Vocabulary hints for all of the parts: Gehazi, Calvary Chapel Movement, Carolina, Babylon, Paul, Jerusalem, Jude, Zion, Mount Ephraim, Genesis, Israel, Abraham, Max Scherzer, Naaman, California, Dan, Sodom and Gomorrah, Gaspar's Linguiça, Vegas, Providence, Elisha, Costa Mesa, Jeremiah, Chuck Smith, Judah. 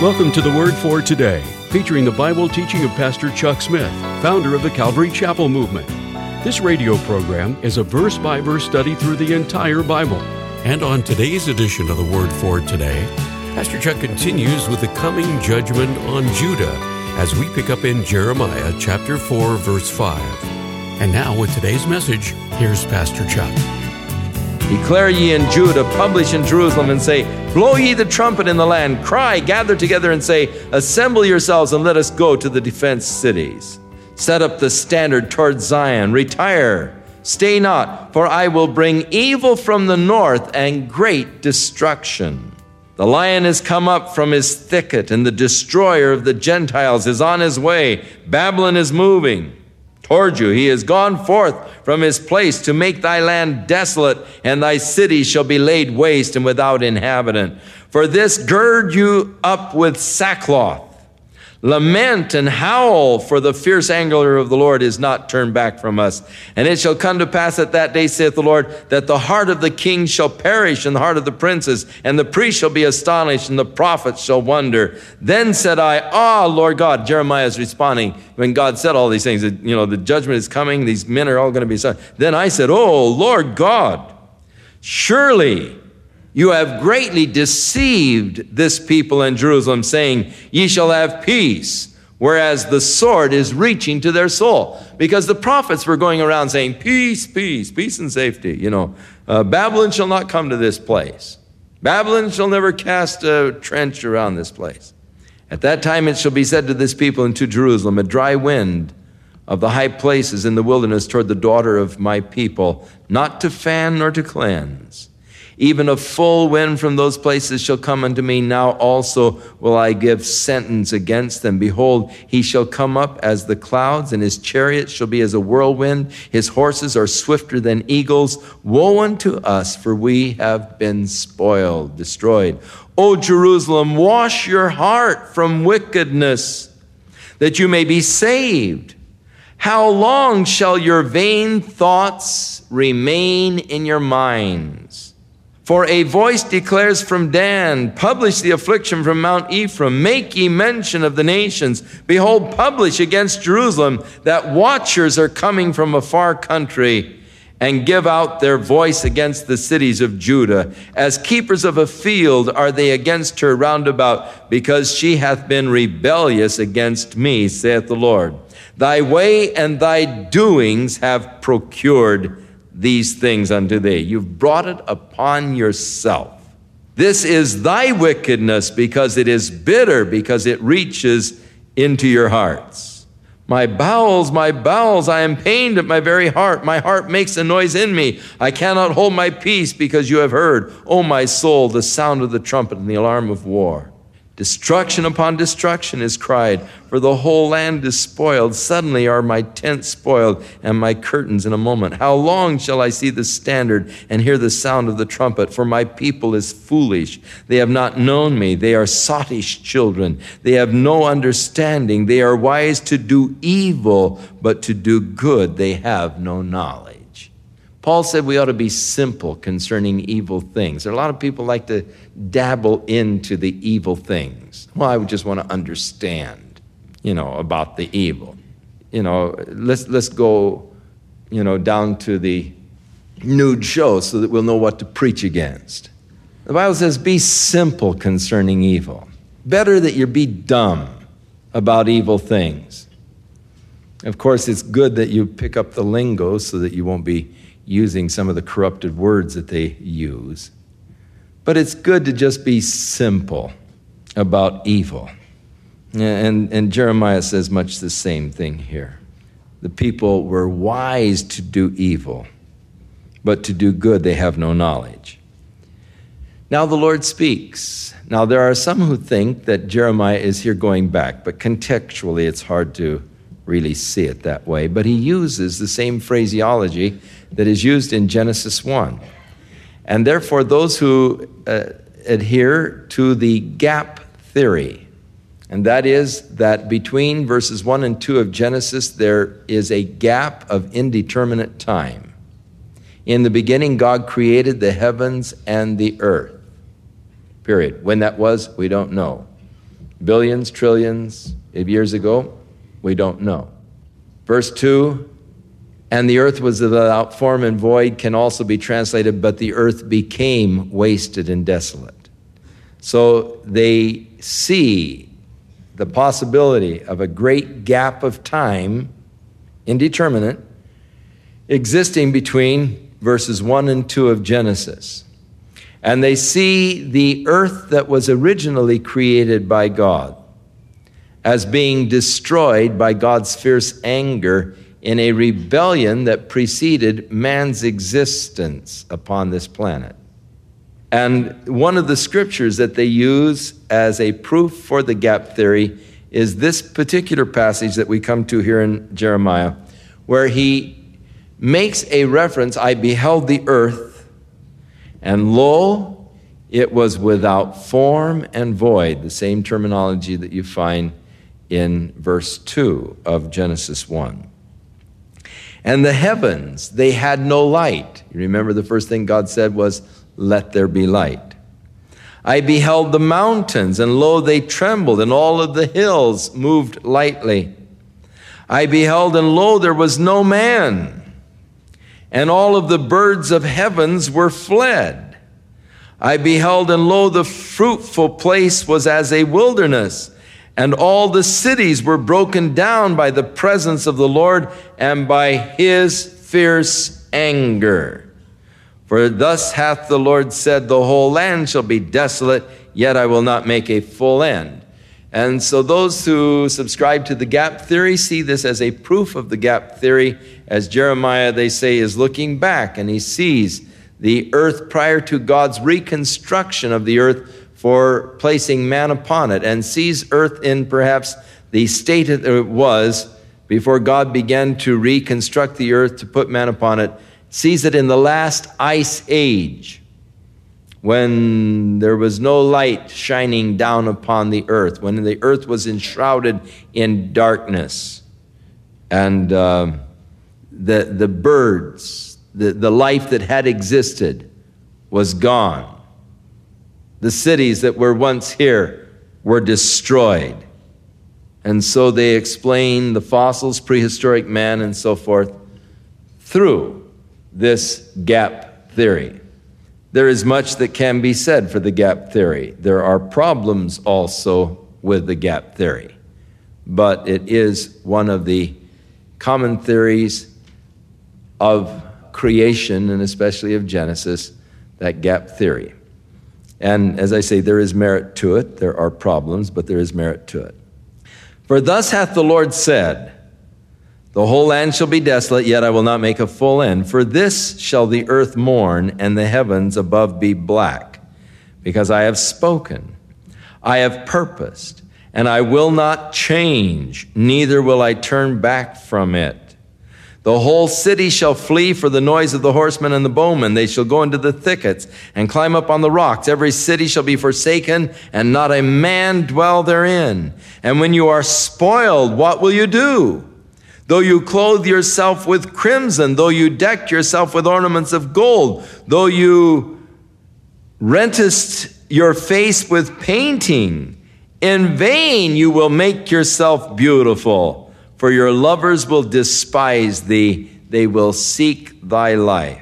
Welcome to The Word for Today, featuring the Bible teaching of Pastor Chuck Smith, founder of the Calvary Chapel Movement. This radio program is a verse-by-verse study through the entire Bible. And on today's edition of The Word for Today, Pastor Chuck continues with the coming judgment on Judah as we pick up in Jeremiah chapter 4, verse 5. And now with today's message, here's Pastor Chuck. Declare ye in Judah, publish in Jerusalem, and say, blow ye the trumpet in the land, cry, gather together, and say, assemble yourselves, and let us go to the defense cities. Set up the standard toward Zion, retire, stay not, for I will bring evil from the north and great destruction. The lion is come up from his thicket, and the destroyer of the Gentiles is on his way. Babylon is moving toward you. He is gone forth from his place to make thy land desolate, and thy cities shall be laid waste and without inhabitant. For this gird you up with sackcloth. Lament and howl, for the fierce anger of the Lord is not turned back from us. And it shall come to pass at that day, saith the Lord, that the heart of the king shall perish, and the heart of the princes, and the priests shall be astonished, and the prophets shall wonder. Then said I, ah, Lord God. Jeremiah is responding when God said all these things, that, the judgment is coming, these men are all going to be silent. Then I said, oh, Lord God, surely you have greatly deceived this people in Jerusalem, saying, ye shall have peace, whereas the sword is reaching to their soul. Because the prophets were going around saying, peace, peace, peace and safety. Babylon shall not come to this place. Babylon shall never cast a trench around this place. At that time it shall be said to this people and to Jerusalem, a dry wind of the high places in the wilderness toward the daughter of my people, not to fan nor to cleanse. Even a full wind from those places shall come unto me. Now also will I give sentence against them. Behold, he shall come up as the clouds, and his chariot shall be as a whirlwind. His horses are swifter than eagles. Woe unto us, for we have been spoiled, destroyed. O Jerusalem, wash your heart from wickedness, that you may be saved. How long shall your vain thoughts remain in your minds? For a voice declares from Dan, publish the affliction from Mount Ephraim, make ye mention of the nations. Behold, publish against Jerusalem that watchers are coming from a far country, and give out their voice against the cities of Judah. As keepers of a field are they against her round about, because she hath been rebellious against me, saith the Lord. Thy way and thy doings have procured these things unto thee. You've brought it upon yourself. This is thy wickedness, because it is bitter, because it reaches into your hearts. My bowels, I am pained at my very heart. My heart makes a noise in me. I cannot hold my peace, because you have heard, O my soul, the sound of the trumpet and the alarm of war. Destruction upon destruction is cried, for the whole land is spoiled. Suddenly are my tents spoiled, and my curtains in a moment. How long shall I see the standard and hear the sound of the trumpet? For my people is foolish. They have not known me. They are sottish children. They have no understanding. They are wise to do evil, but to do good they have no knowledge. Paul said we ought to be simple concerning evil things. There are a lot of people like to dabble into the evil things. Well, I would just want to understand, about the evil. Let's go, down to the nude show so that we'll know what to preach against. The Bible says, be simple concerning evil. Better that you be dumb about evil things. Of course, it's good that you pick up the lingo so that you won't be using some of the corrupted words that they use. But it's good to just be simple about evil. And Jeremiah says much the same thing here. The people were wise to do evil, but to do good they have no knowledge. Now the Lord speaks. Now there are some who think that Jeremiah is here going back, but contextually it's hard to really see it that way. But he uses the same phraseology that is used in Genesis 1. And therefore, those who adhere to the gap theory, and that is that between verses 1 and 2 of Genesis, there is a gap of indeterminate time. In the beginning, God created the heavens and the earth, period. When that was, we don't know. billions, trillions of years ago? We don't know. Verse 2, and the earth was without form and void can also be translated, but the earth became wasted and desolate. So they see the possibility of a great gap of time, indeterminate, existing between verses 1 and 2 of Genesis. And they see the earth that was originally created by God as being destroyed by God's fierce anger in a rebellion that preceded man's existence upon this planet. And one of the scriptures that they use as a proof for the gap theory is this particular passage that we come to here in Jeremiah, where he makes a reference, I beheld the earth, and lo, it was without form and void, the same terminology that you find in verse 2 of Genesis 1. And the heavens, they had no light. You remember the first thing God said was, let there be light. I beheld the mountains, and lo, they trembled, and all of the hills moved lightly. I beheld, and lo, there was no man, and all of the birds of heavens were fled. I beheld, and lo, the fruitful place was as a wilderness, and all the cities were broken down by the presence of the Lord and by his fierce anger. For thus hath the Lord said, the whole land shall be desolate, yet I will not make a full end. And so those who subscribe to the gap theory see this as a proof of the gap theory, as Jeremiah, they say, is looking back, and he sees the earth prior to God's reconstruction of the earth for placing man upon it, and sees earth in perhaps the state it was before God began to reconstruct the earth to put man upon it, sees it in the last ice age when there was no light shining down upon the earth, when the earth was enshrouded in darkness. And the birds, the life that had existed was gone. The cities that were once here were destroyed. And so they explain the fossils, prehistoric man, and so forth through this gap theory. There is much that can be said for the gap theory. There are problems also with the gap theory, but it is one of the common theories of creation, and especially of Genesis, that gap theory. And as I say, there is merit to it. There are problems, but there is merit to it. For thus hath the Lord said, the whole land shall be desolate, yet I will not make a full end. For this shall the earth mourn, and the heavens above be black, because I have spoken, I have purposed, and I will not change, neither will I turn back from it. The whole city shall flee for the noise of the horsemen and the bowmen. They shall go into the thickets and climb up on the rocks. Every city shall be forsaken, and not a man dwell therein. And when you are spoiled, what will you do? Though you clothe yourself with crimson, though you deck yourself with ornaments of gold, though you rentest your face with painting, in vain you will make yourself beautiful, for your lovers will despise thee, they will seek thy life.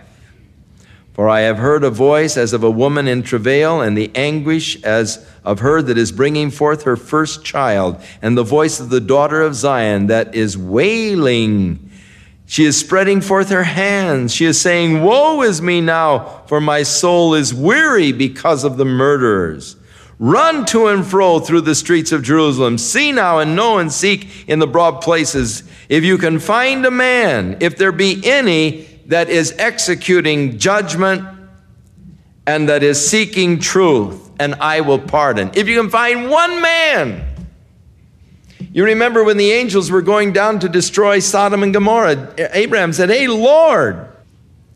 For I have heard a voice as of a woman in travail, and the anguish as of her that is bringing forth her first child, and the voice of the daughter of Zion that is wailing. She is spreading forth her hands. She is saying, woe is me now, for my soul is weary because of the murderers. Run to and fro through the streets of Jerusalem. See now and know and seek in the broad places. If you can find a man, if there be any, that is executing judgment and that is seeking truth, and I will pardon. If you can find one man. You remember when the angels were going down to destroy Sodom and Gomorrah, Abraham said, hey, Lord,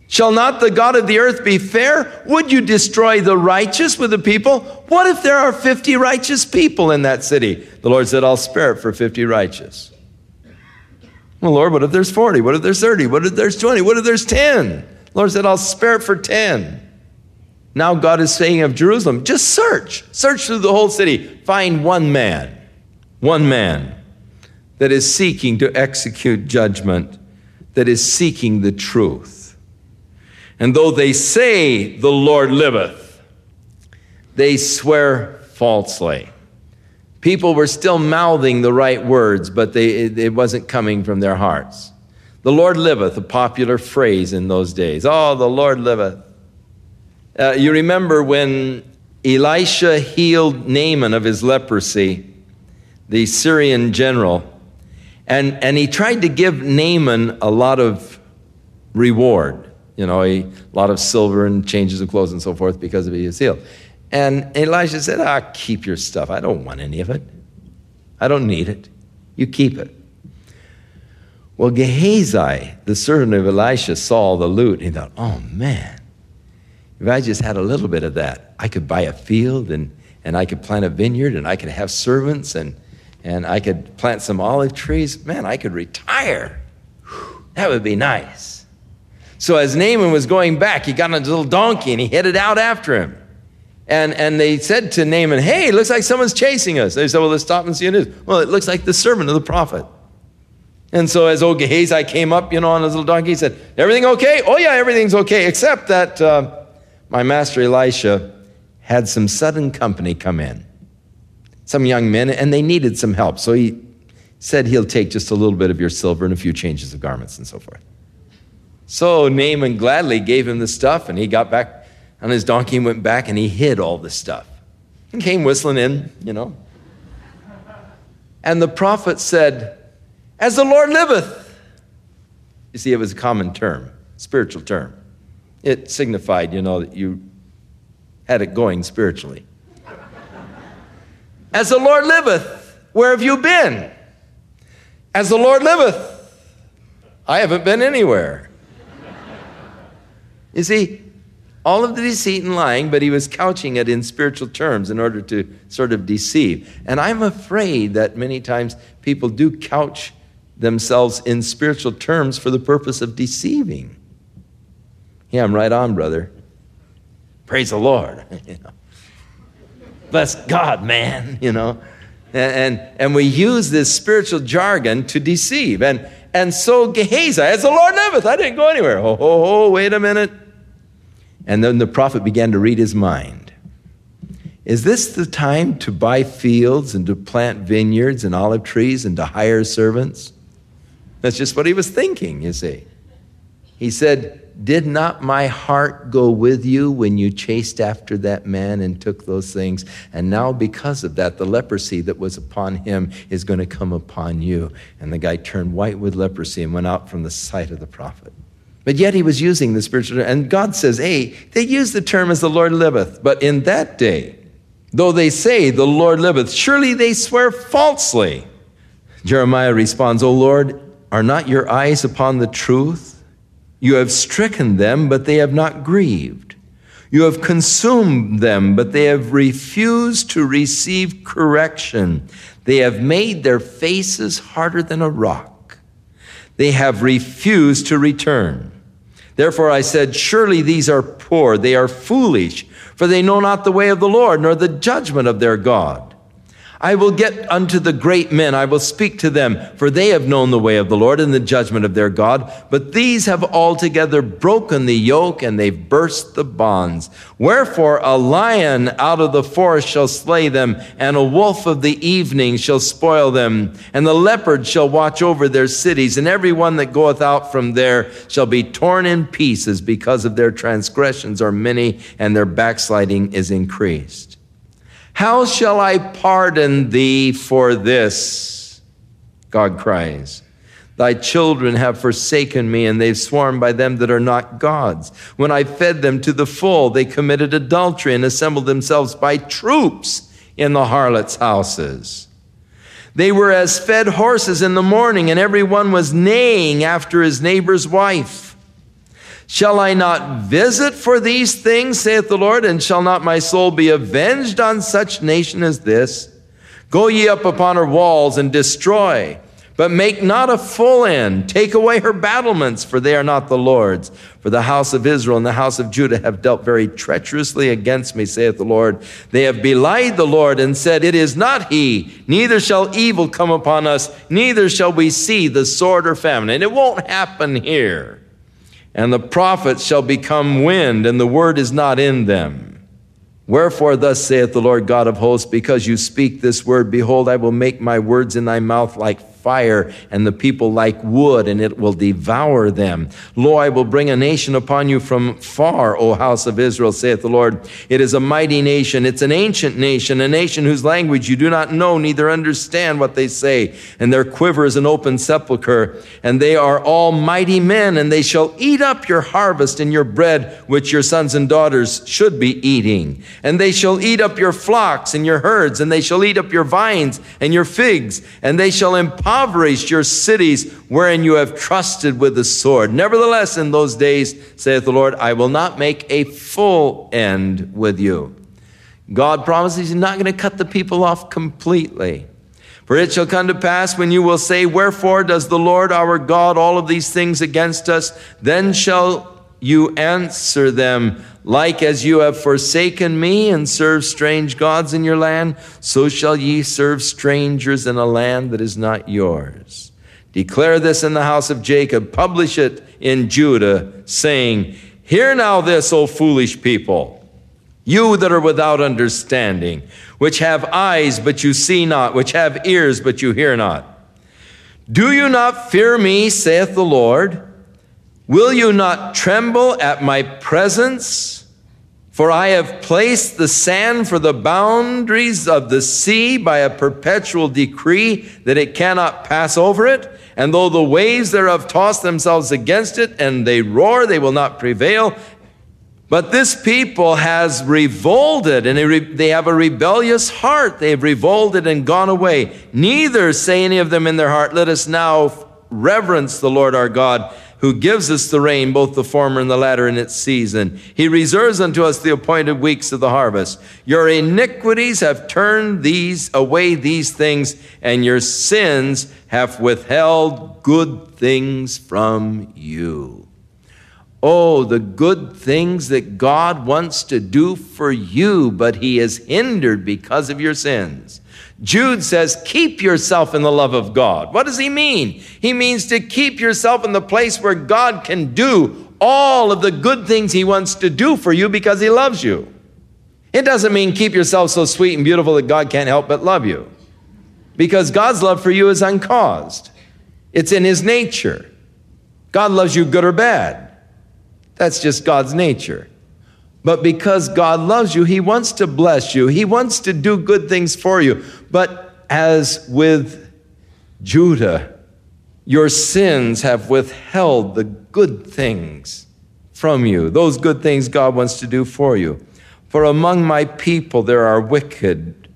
shall not the God of the earth be fair? Would you destroy the righteous with the people? What if there are 50 righteous people in that city? The Lord said, I'll spare it for 50 righteous. Well, Lord, what if there's 40? What if there's 30? What if there's 20? What if there's 10? The Lord said, I'll spare it for 10. Now God is saying of Jerusalem, just search. Search through the whole city. Find one man. one man that is seeking to execute judgment, that is seeking the truth. And though they say the Lord liveth, they swear falsely. People were still mouthing the right words, but it wasn't coming from their hearts. The Lord liveth, a popular phrase in those days. Oh, the Lord liveth. You remember when Elisha healed Naaman of his leprosy, the Syrian general, and he tried to give Naaman a lot of reward, a lot of silver and changes of clothes and so forth because of it he was healed. And Elisha said, keep your stuff. I don't want any of it. I don't need it. You keep it. Well, Gehazi, the servant of Elisha, saw the loot. He thought, oh, man, if I just had a little bit of that, I could buy a field and I could plant a vineyard and I could have servants and I could plant some olive trees. Man, I could retire. Whew, that would be nice. So as Naaman was going back, he got on his little donkey and he headed out after him. And they said to Naaman, hey, it looks like someone's chasing us. They said, well, let's stop and see who it is. Well, it looks like the servant of the prophet. And so as old Gehazi came up, on his little donkey, he said, everything okay? Oh, yeah, everything's okay, except that my master Elisha had some sudden company come in, some young men, and they needed some help. So he said he'll take just a little bit of your silver and a few changes of garments and so forth. So Naaman gladly gave him the stuff, and he got back on his donkey and went back and he hid all the stuff. And came whistling in, And the prophet said, as the Lord liveth. You see, it was a common term, spiritual term. It signified, that you had it going spiritually. As the Lord liveth, where have you been? As the Lord liveth, I haven't been anywhere. You see, all of the deceit and lying, but he was couching it in spiritual terms in order to sort of deceive. And I'm afraid that many times people do couch themselves in spiritual terms for the purpose of deceiving. Yeah, I'm right on, brother. Praise the Lord. Bless God, man, And we use this spiritual jargon to deceive. And so Gehazi, as the Lord liveth, I didn't go anywhere. Oh, wait a minute. And then the prophet began to read his mind. Is this the time to buy fields and to plant vineyards and olive trees and to hire servants? That's just what he was thinking, you see. He said, did not my heart go with you when you chased after that man and took those things? And now because of that, the leprosy that was upon him is going to come upon you. And the guy turned white with leprosy and went out from the sight of the prophet. But yet he was using the spiritual term. And God says, hey, they use the term as the Lord liveth. But in that day, though they say the Lord liveth, surely they swear falsely. Jeremiah responds, O Lord, are not your eyes upon the truth? You have stricken them, but they have not grieved. You have consumed them, but they have refused to receive correction. They have made their faces harder than a rock. They have refused to return. Therefore I said, surely these are poor, they are foolish, for they know not the way of the Lord, nor the judgment of their God. I will get unto the great men, I will speak to them, for they have known the way of the Lord and the judgment of their God. But these have altogether broken the yoke, and they've burst the bonds. Wherefore a lion out of the forest shall slay them, and a wolf of the evening shall spoil them, and the leopard shall watch over their cities, and every one that goeth out from there shall be torn in pieces, because of their transgressions are many, and their backsliding is increased. How shall I pardon thee for this? God cries. Thy children have forsaken me, and they've sworn by them that are not gods. When I fed them to the full, they committed adultery and assembled themselves by troops in the harlots' houses. They were as fed horses in the morning, and every one was neighing after his neighbor's wife. Shall I not visit for these things, saith the Lord, and shall not my soul be avenged on such nation as this? Go ye up upon her walls and destroy. but make not a full end. Take away her battlements, for they are not the Lord's. For the house of Israel and the house of Judah have dealt very treacherously against me, saith the Lord. They have belied the Lord and said, it is not he, neither shall evil come upon us, neither shall we see the sword or famine. And it won't happen here. And the prophets shall become wind, and the word is not in them. Wherefore, thus saith the Lord God of hosts, because you speak this word, behold, I will make my words in thy mouth like fire, and the people like wood, and it will devour them. Lo, I will bring a nation upon you from far, O house of Israel, saith the Lord. It is a mighty nation, it's an ancient nation, a nation whose language you do not know, neither understand what they say. And their quiver is an open sepulchre, and they are all mighty men, and they shall eat up your harvest and your bread, which your sons and daughters should be eating. And they shall eat up your flocks and your herds, and they shall eat up your vines and your figs, and they shall impoverish your cities wherein you have trusted with the sword. Nevertheless, in those days, saith the Lord, I will not make a full end with you. God promises he's not going to cut the people off completely. For it shall come to pass when you will say, wherefore does the Lord our God all of these things against us? Then shall you answer them, like as you have forsaken me and served strange gods in your land, so shall ye serve strangers in a land that is not yours. Declare this in the house of Jacob, publish it in Judah, saying, hear now this, O foolish people, you that are without understanding, which have eyes but you see not, which have ears but you hear not. Do you not fear me, saith the Lord? Will you not tremble at my presence? For I have placed the sand for the boundaries of the sea by a perpetual decree that it cannot pass over it. And though the waves thereof toss themselves against it and they roar, they will not prevail. But this people has revolted, and they have a rebellious heart. They have revolted and gone away. Neither say any of them in their heart, let us now reverence the Lord our God, who gives us the rain, both the former and the latter in its season. He reserves unto us the appointed weeks of the harvest. Your iniquities have turned away these things, and your sins have withheld good things from you. Oh, the good things that God wants to do for you, but he is hindered because of your sins. Jude says, keep yourself in the love of God. What does he mean? He means to keep yourself in the place where God can do all of the good things he wants to do for you because he loves you. It doesn't mean keep yourself so sweet and beautiful that God can't help but love you, because God's love for you is uncaused. It's in his nature. God loves you good or bad. That's just God's nature. But because God loves you, he wants to bless you. He wants to do good things for you. But as with Judah, your sins have withheld the good things from you, those good things God wants to do for you. For among my people there are wicked.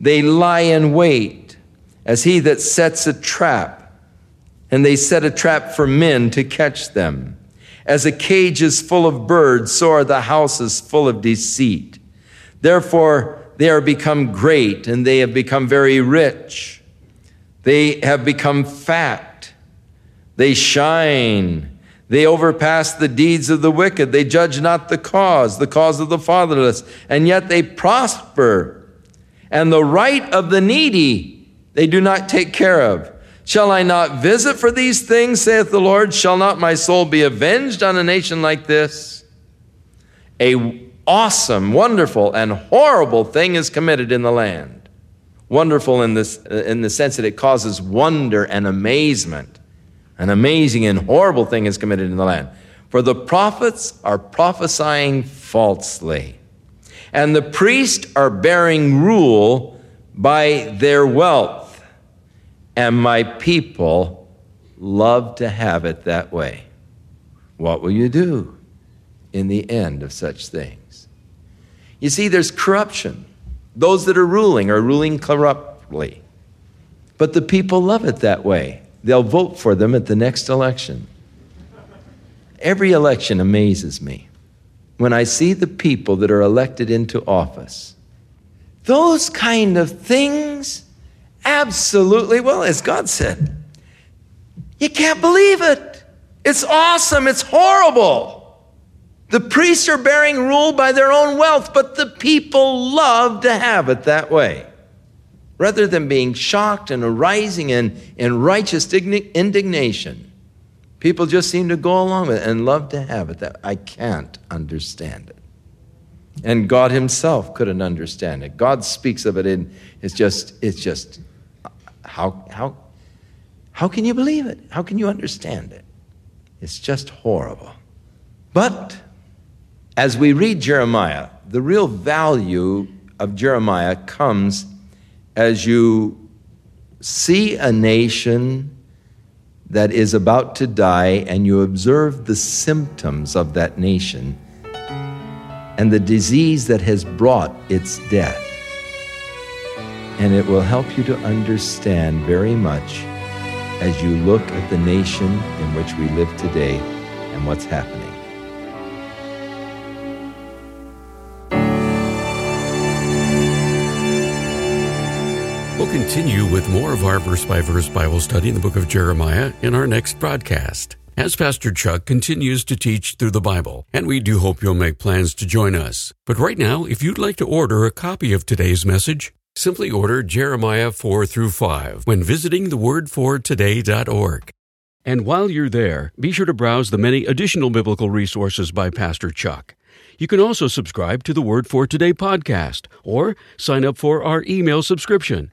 They lie in wait, as he that sets a trap, and they set a trap for men to catch them. As a cage is full of birds, so are the houses full of deceit. Therefore, they are become great, and they have become very rich. They have become fat. They shine. They overpass the deeds of the wicked. They judge not the cause of the fatherless, and yet they prosper. And the right of the needy they do not take care of. Shall I not visit for these things, saith the Lord? Shall not my soul be avenged on a nation like this? A awesome, wonderful, and horrible thing is committed in the land. Wonderful in the sense that it causes wonder and amazement. An amazing and horrible thing is committed in the land. For the prophets are prophesying falsely, and the priests are bearing rule by their wealth. And my people love to have it that way. What will you do in the end of such things? You see, there's corruption. Those that are ruling corruptly. But the people love it that way. They'll vote for them at the next election. Every election amazes me. When I see the people that are elected into office, those kind of things, absolutely, well, as God said, You can't believe it. It's awesome. It's horrible. The priests are bearing rule by their own wealth, but the people love to have it that way. Rather than being shocked and arising in righteous indignation, people just seem to go along with it and love to have it. That I can't understand it. And God himself couldn't understand it. God speaks of it in, it's just, how can you believe it? How can you understand it? It's just horrible. But as we read Jeremiah, the real value of Jeremiah comes as you see a nation that is about to die and you observe the symptoms of that nation and the disease that has brought its death. And it will help you to understand very much as you look at the nation in which we live today and what's happening. We'll continue with more of our verse-by-verse Bible study in the book of Jeremiah in our next broadcast, as Pastor Chuck continues to teach through the Bible, and we do hope you'll make plans to join us. But right now, if you'd like to order a copy of today's message, simply order Jeremiah 4 through 5 when visiting thewordfortoday.org. And while you're there, be sure to browse the many additional biblical resources by Pastor Chuck. You can also subscribe to the Word for Today podcast or sign up for our email subscription.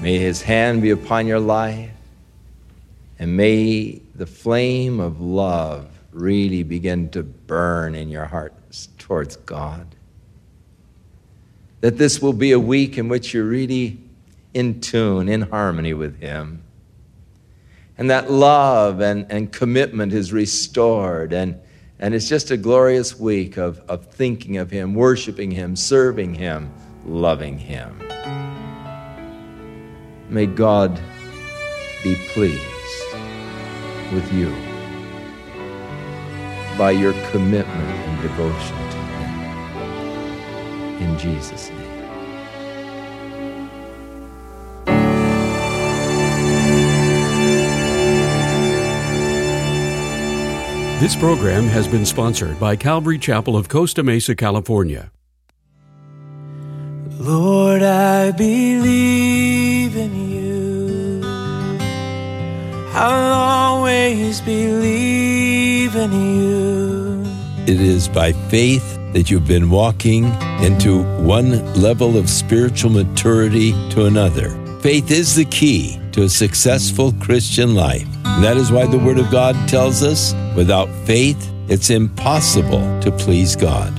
May his hand be upon your life, and may the flame of love really begin to burn in your hearts towards God. That this will be a week in which you're really in tune, in harmony with him, and that love and commitment is restored, and it's just a glorious week of thinking of him, worshiping him, serving him, loving him. May God be pleased with you by your commitment and devotion to him. In Jesus' name. This program has been sponsored by Calvary Chapel of Costa Mesa, California. Lord, I believe in you. I'll always believe in you. It is by faith that you've been walking into one level of spiritual maturity to another. Faith is the key to a successful Christian life. And that is why the Word of God tells us, without faith, it's impossible to please God.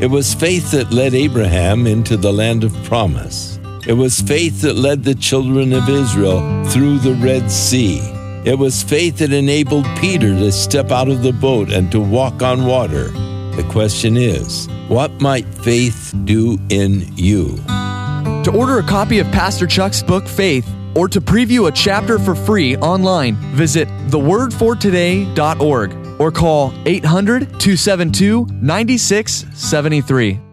It was faith that led Abraham into the land of promise. It was faith that led the children of Israel through the Red Sea. It was faith that enabled Peter to step out of the boat and to walk on water. The question is, what might faith do in you? To order a copy of Pastor Chuck's book, Faith, or to preview a chapter for free online, visit thewordfortoday.org. Or call 800-272-9673.